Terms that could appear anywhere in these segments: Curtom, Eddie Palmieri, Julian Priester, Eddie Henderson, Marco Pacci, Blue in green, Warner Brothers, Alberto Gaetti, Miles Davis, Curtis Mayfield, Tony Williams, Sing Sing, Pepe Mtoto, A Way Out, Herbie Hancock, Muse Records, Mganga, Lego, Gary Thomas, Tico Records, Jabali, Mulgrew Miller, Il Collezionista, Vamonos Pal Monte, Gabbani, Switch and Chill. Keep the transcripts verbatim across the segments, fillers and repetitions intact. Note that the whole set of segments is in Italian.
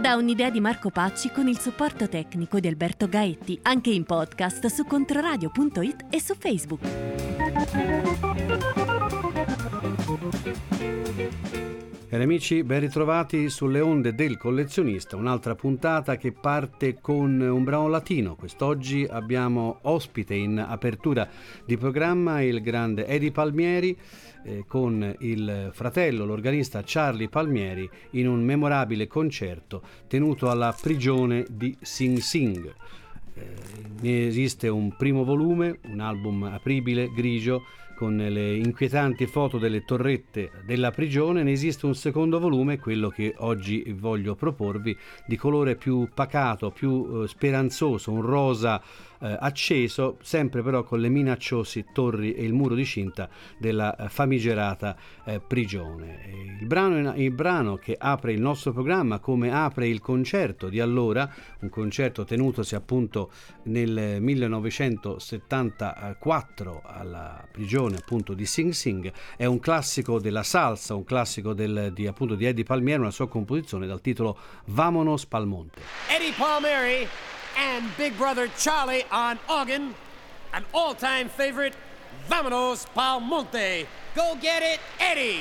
Da un'idea di Marco Pacci con il supporto tecnico di Alberto Gaetti, anche in podcast su controradio punto it e su Facebook. Cari amici, ben ritrovati sulle onde del collezionista, un'altra puntata che parte con un brano latino. Quest'oggi abbiamo ospite in apertura di programma il grande Eddie Palmieri, eh, con il fratello, l'organista Charlie Palmieri, in un memorabile concerto tenuto alla prigione di Sing Sing. Ne esiste un primo volume, un album apribile, grigio, con le inquietanti foto delle torrette della prigione. Ne esiste un secondo volume, quello che oggi voglio proporvi, di colore più pacato, più eh, speranzoso, un rosa eh, acceso, sempre però con le minacciose torri e il muro di cinta della famigerata eh, prigione. Il brano, il brano che apre il nostro programma, come apre il concerto di allora, un concerto tenutosi appunto nel millenovecentosettantaquattro alla prigione appunto di Sing Sing, è un classico della salsa, un classico del, di, appunto di Eddie Palmieri, una sua composizione dal titolo Vamonos Pal Monte. Eddie Palmieri and Big Brother Charlie on organ, an all-time favorite, Vamonos Pal Monte. Go get it, Eddie!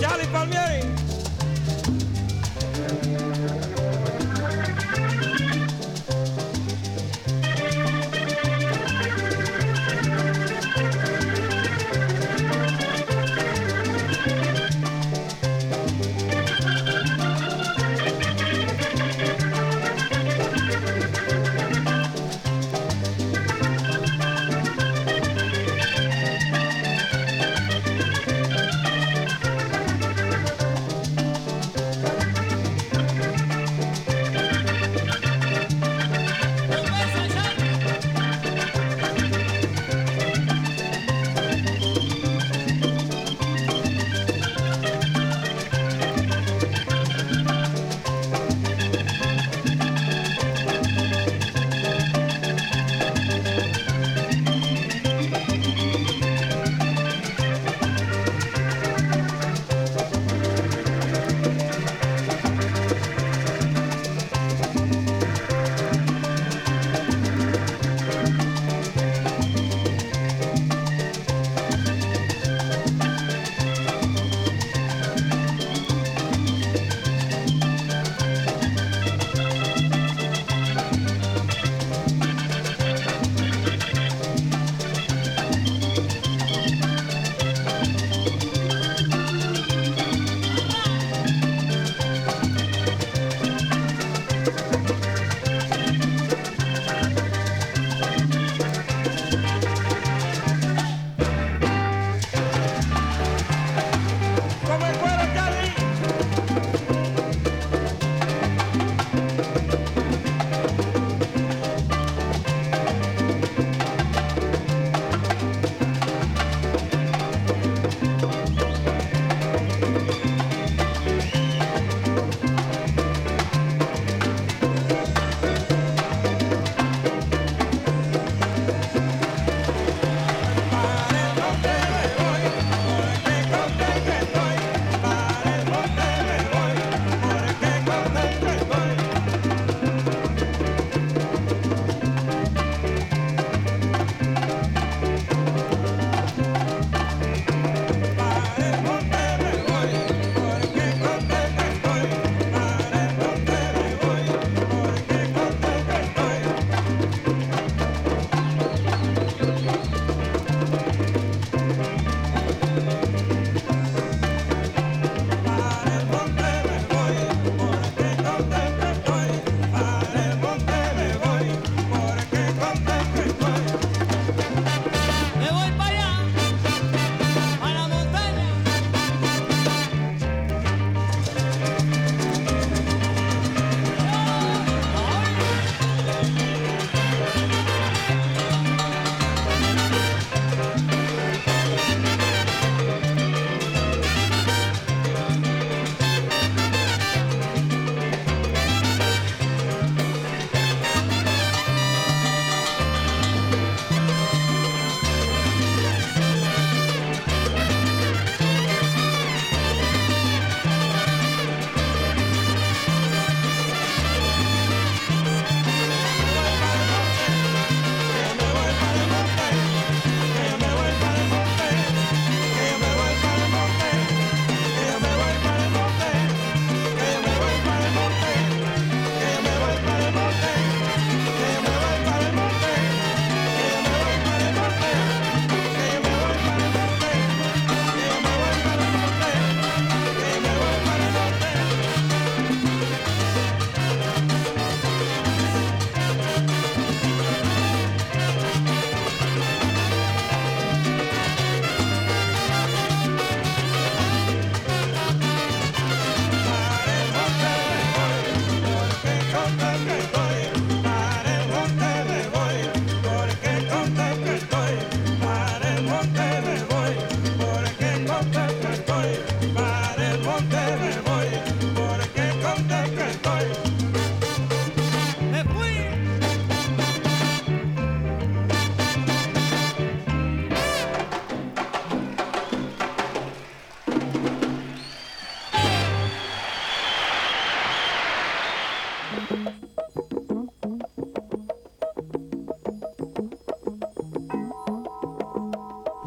Charlie Palmieri.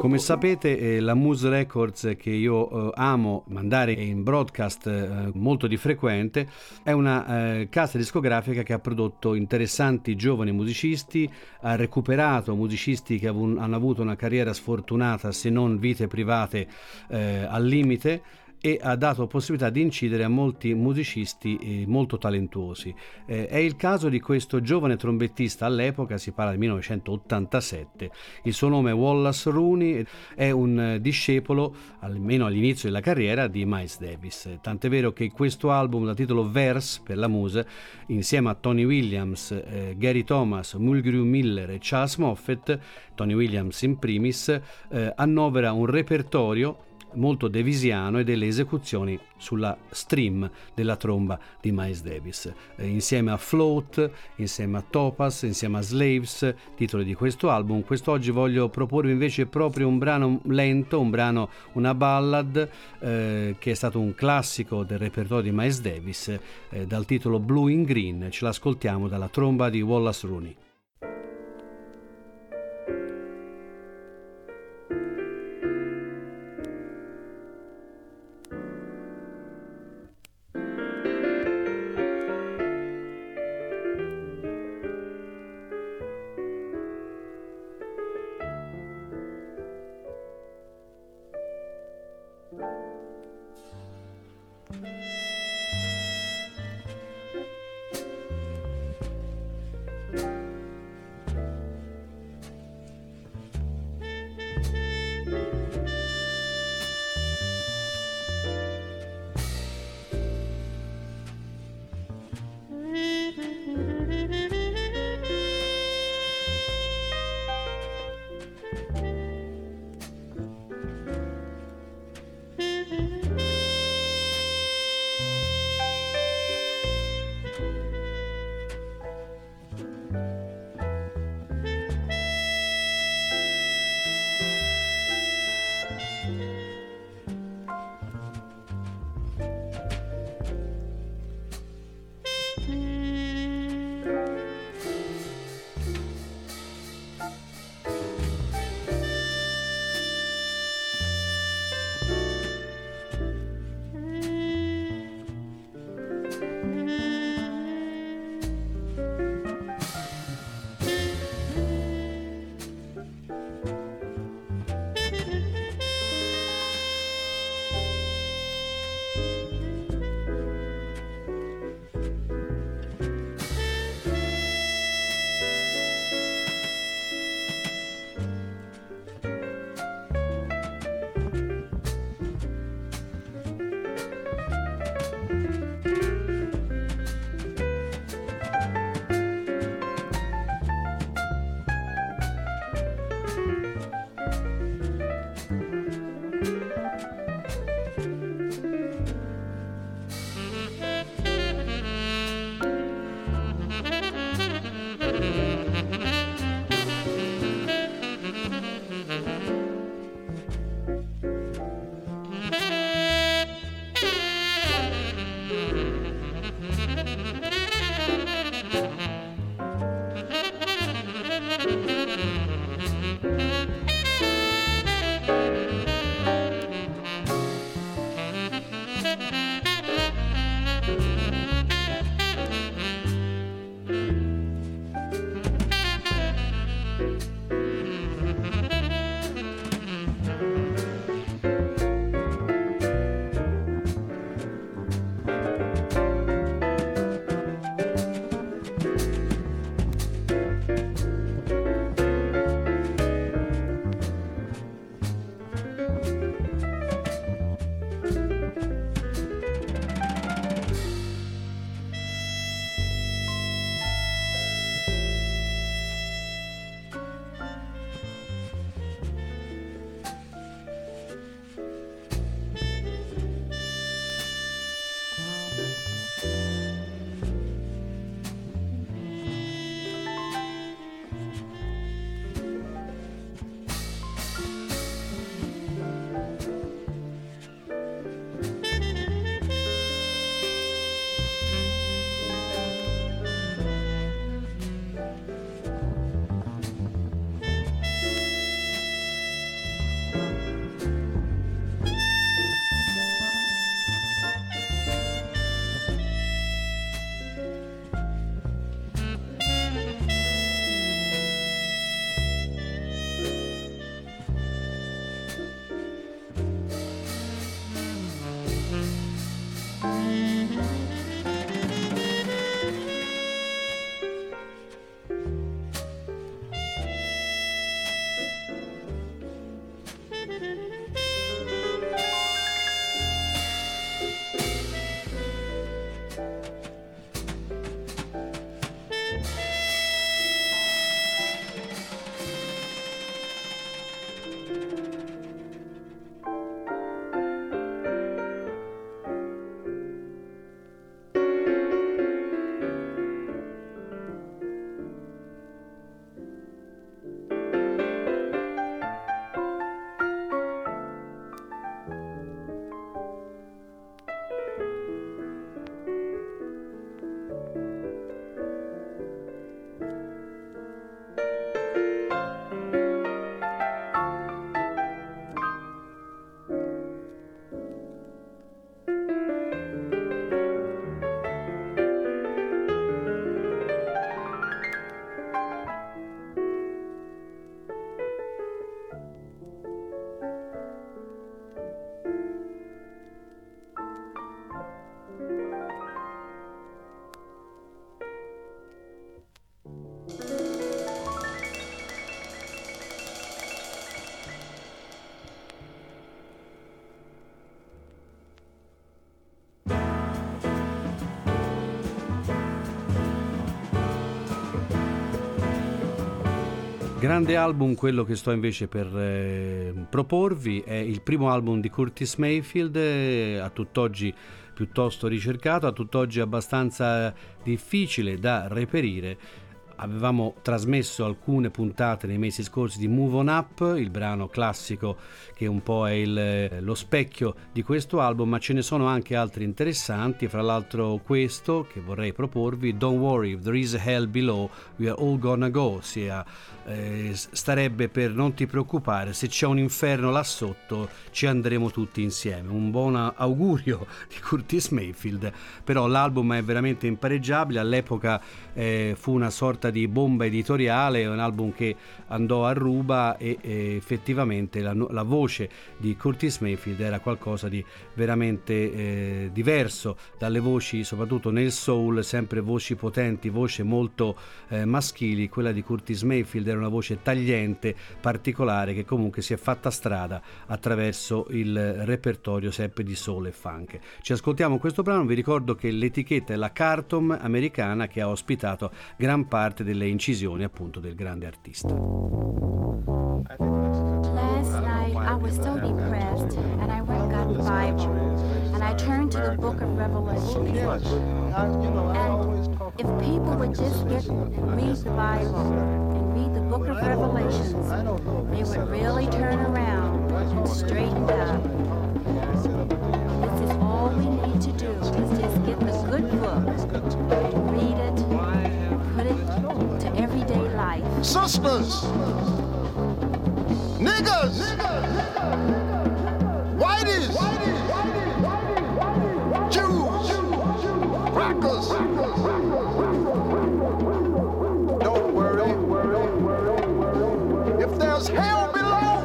Come sapete eh, la Muse Records, che io eh, amo mandare in broadcast eh, molto di frequente, è una eh, casa discografica che ha prodotto interessanti giovani musicisti, ha recuperato musicisti che av- hanno avuto una carriera sfortunata, se non vite private eh, al limite, e ha dato possibilità di incidere a molti musicisti molto talentuosi. Eh, è il caso di questo giovane trombettista, all'epoca si parla del millenovecentottantasette, il suo nome è Wallace Roney, è un discepolo, almeno all'inizio della carriera, di Miles Davis, tant'è vero che questo album dal titolo Verses per la Muse, insieme a Tony Williams, eh, Gary Thomas, Mulgrew Miller e Charles Moffett, Tony Williams in primis, eh, annovera un repertorio molto davisiano e delle esecuzioni sulla strim della tromba di Miles Davis, eh, insieme a Float, insieme a Topaz, insieme a Slaves, titoli di questo album. Quest'oggi voglio proporvi invece proprio un brano lento, un brano, una ballad eh, che è stato un classico del repertorio di Miles Davis, eh, dal titolo Blue in Green. Ce l'ascoltiamo dalla tromba di Wallace Roney. Thank you. Grande album quello che sto invece per eh, proporvi, è il primo album di Curtis Mayfield, eh, a tutt'oggi piuttosto ricercato, a tutt'oggi abbastanza difficile da reperire. Avevamo trasmesso alcune puntate nei mesi scorsi di Move On Up, il brano classico che un po' è il, lo specchio di questo album, ma ce ne sono anche altri interessanti, fra l'altro questo che vorrei proporvi, Don't Worry If There Is Hell Below We Are All Gonna Go, sia, eh, starebbe per non ti preoccupare, se c'è un inferno là sotto ci andremo tutti insieme. Un buon augurio di Curtis Mayfield, però l'album è veramente impareggiabile, all'epoca eh, fu una sorta di bomba editoriale, è un album che andò a ruba e, e effettivamente la, la voce di Curtis Mayfield era qualcosa di veramente eh, diverso dalle voci, soprattutto nel soul, sempre voci potenti, voci molto eh, maschili. Quella di Curtis Mayfield era una voce tagliente, particolare, che comunque si è fatta strada attraverso il repertorio sempre di soul e funk. Ci ascoltiamo questo brano, vi ricordo che l'etichetta è la Curtom americana che ha ospitato gran parte delle incisioni appunto del grande artista. Last night I was so depressed and I went and got the Bible and I turned to the book of Revelation. And if people would just get and read the Bible and read the book of Revelations, they would really turn around and straighten up. This is all we need to do, is just get the good book and read it. To everyday life. Sisters, niggas, whiteys, Jews, crackers. Don't worry, if there's hell below,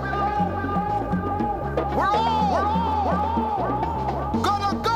we're all gonna go.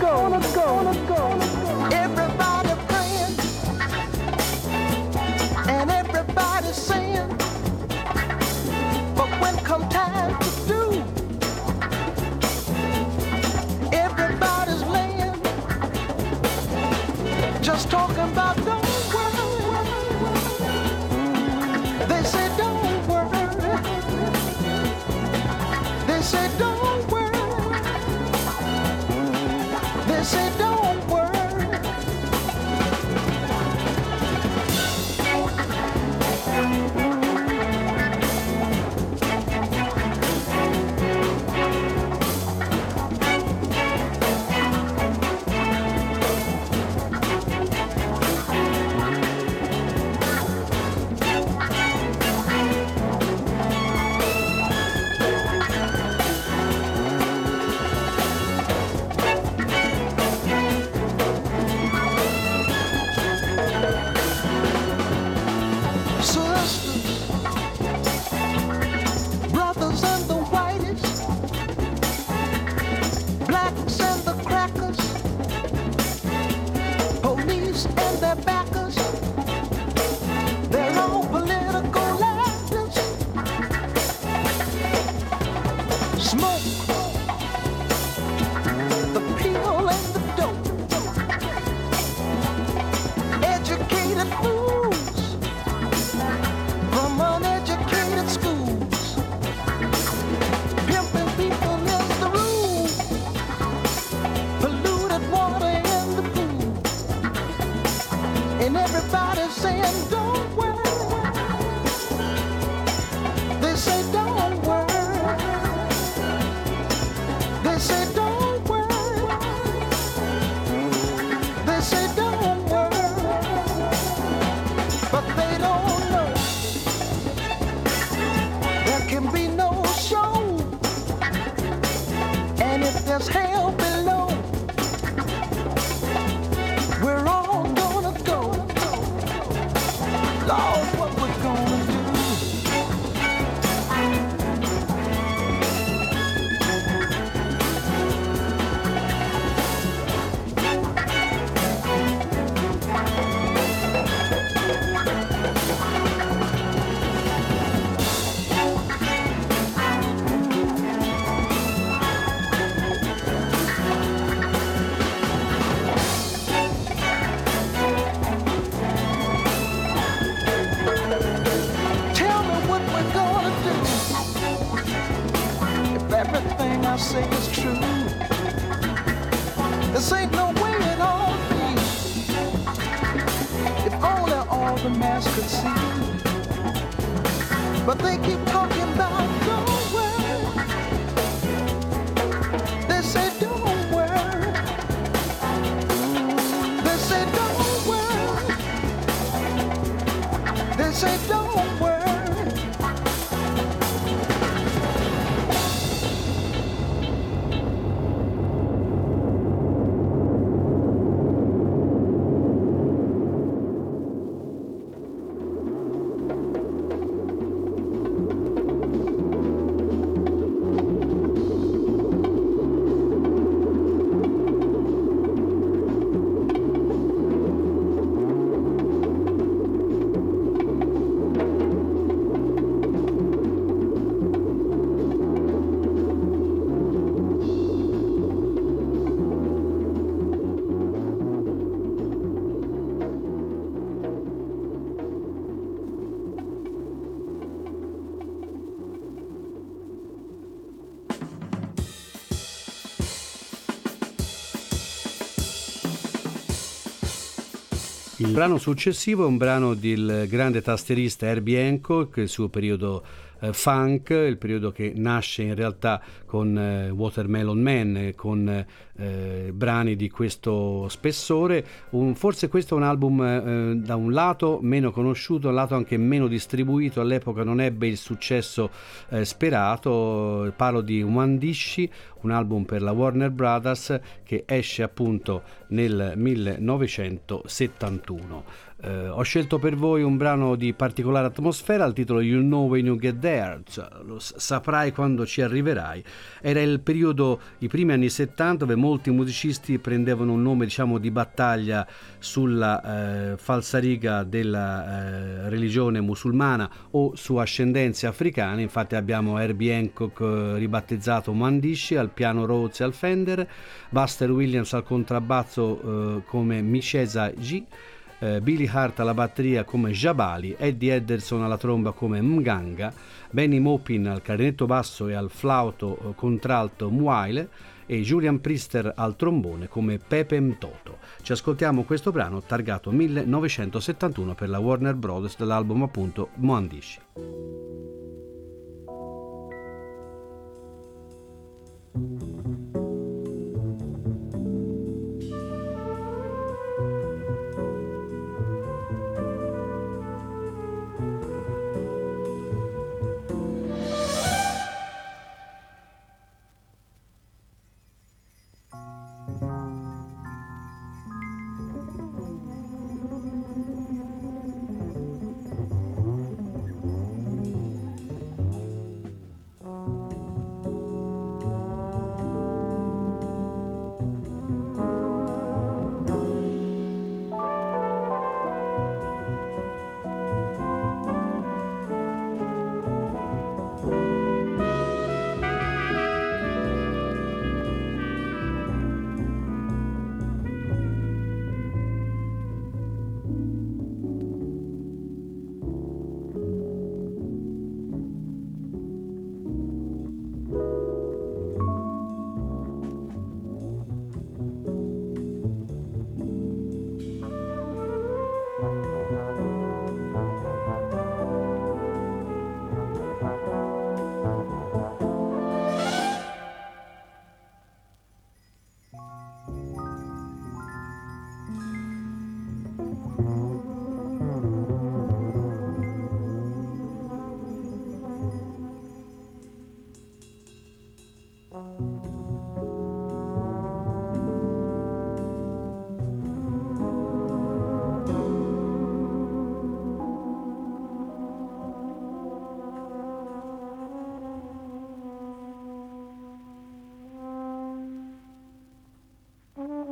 Gonna go, gonna go. was talking about don't worry. They said don't worry. They said don't worry. They said don't worry. Il brano successivo è un brano del grande tastierista Herbie Hancock, il suo periodo eh, funk, il periodo che nasce in realtà con eh, Watermelon Man, con eh, brani di questo spessore. Un, forse questo è un album eh, da un lato meno conosciuto, da un lato anche meno distribuito, all'epoca non ebbe il successo eh, sperato. Parlo di Mwandishi, un album per la Warner Brothers che esce appunto nel millenovecentosettantuno. Eh, ho scelto per voi un brano di particolare atmosfera al titolo You Know When You Get There, cioè, lo saprai quando ci arriverai. Era il periodo, i primi anni settanta, dove molti musicisti prendevano un nome, diciamo, di battaglia sulla eh, falsariga della eh, religione musulmana o su ascendenze africane. Infatti abbiamo Herbie Hancock eh, ribattezzato Mwandishi al piano Rhodes e al Fender, Buster Williams al contrabbasso eh, come Misheza G, eh, Billy Hart alla batteria come Jabali, Eddie Henderson alla tromba come Mganga, Benny Mopin al clarinetto basso e al flauto eh, contralto Mwaile e Julian Priester al trombone come Pepe Mtoto. Ci ascoltiamo questo brano targato millenovecentosettantuno per la Warner Brothers dall'album appunto Mwandishi. Mm-hmm.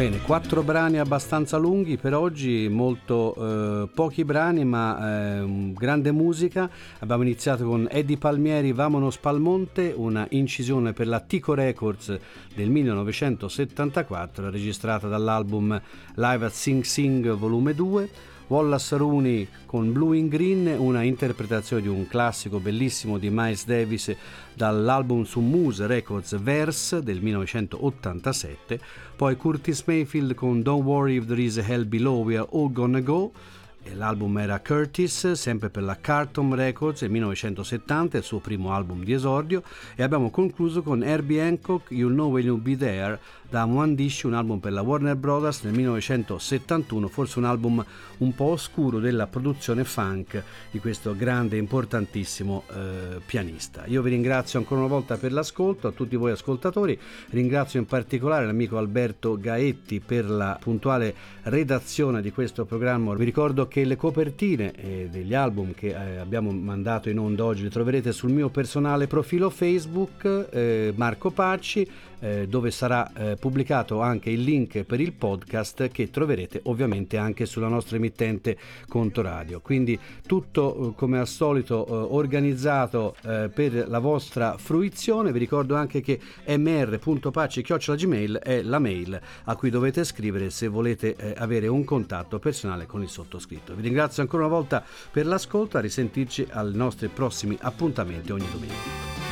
Bene, quattro brani abbastanza lunghi per oggi, molto eh, pochi brani ma eh, grande musica. Abbiamo iniziato con Eddie Palmieri, Vamonos Pal Monte, una incisione per la Tico Records del millenovecentosettantaquattro, registrata dall'album Live at Sing Sing volume due. Wallace Roney con Blue in Green, una interpretazione di un classico bellissimo di Miles Davis dall'album su Muse Records Verses del millenovecentottantasette, poi Curtis Mayfield con Don't Worry If There Is Hell Below We Are All Gonna Go, e l'album era Curtis, sempre per la Curtom Records del millenovecentosettanta, il suo primo album di esordio, e abbiamo concluso con Herbie Hancock, You Know When You'll Be There, da Mwandishi, un album per la Warner Brothers nel millenovecentosettantuno, forse un album un po' oscuro della produzione funk di questo grande e importantissimo eh, pianista. Io vi ringrazio ancora una volta per l'ascolto, a tutti voi ascoltatori, ringrazio in particolare l'amico Alberto Gaetti per la puntuale redazione di questo programma. Vi ricordo che le copertine eh, degli album che eh, abbiamo mandato in onda oggi le troverete sul mio personale profilo Facebook eh, Marco Pacci, eh, dove sarà eh, pubblicato anche il link per il podcast che troverete ovviamente anche sulla nostra emittente Controradio. Quindi tutto eh, come al solito eh, organizzato eh, per la vostra fruizione. Vi ricordo anche che mr punto pacci chiocciola gmail è la mail a cui dovete scrivere se volete eh, avere un contatto personale con il sottoscritto. Vi ringrazio ancora una volta per l'ascolto, a risentirci ai nostri prossimi appuntamenti ogni domenica.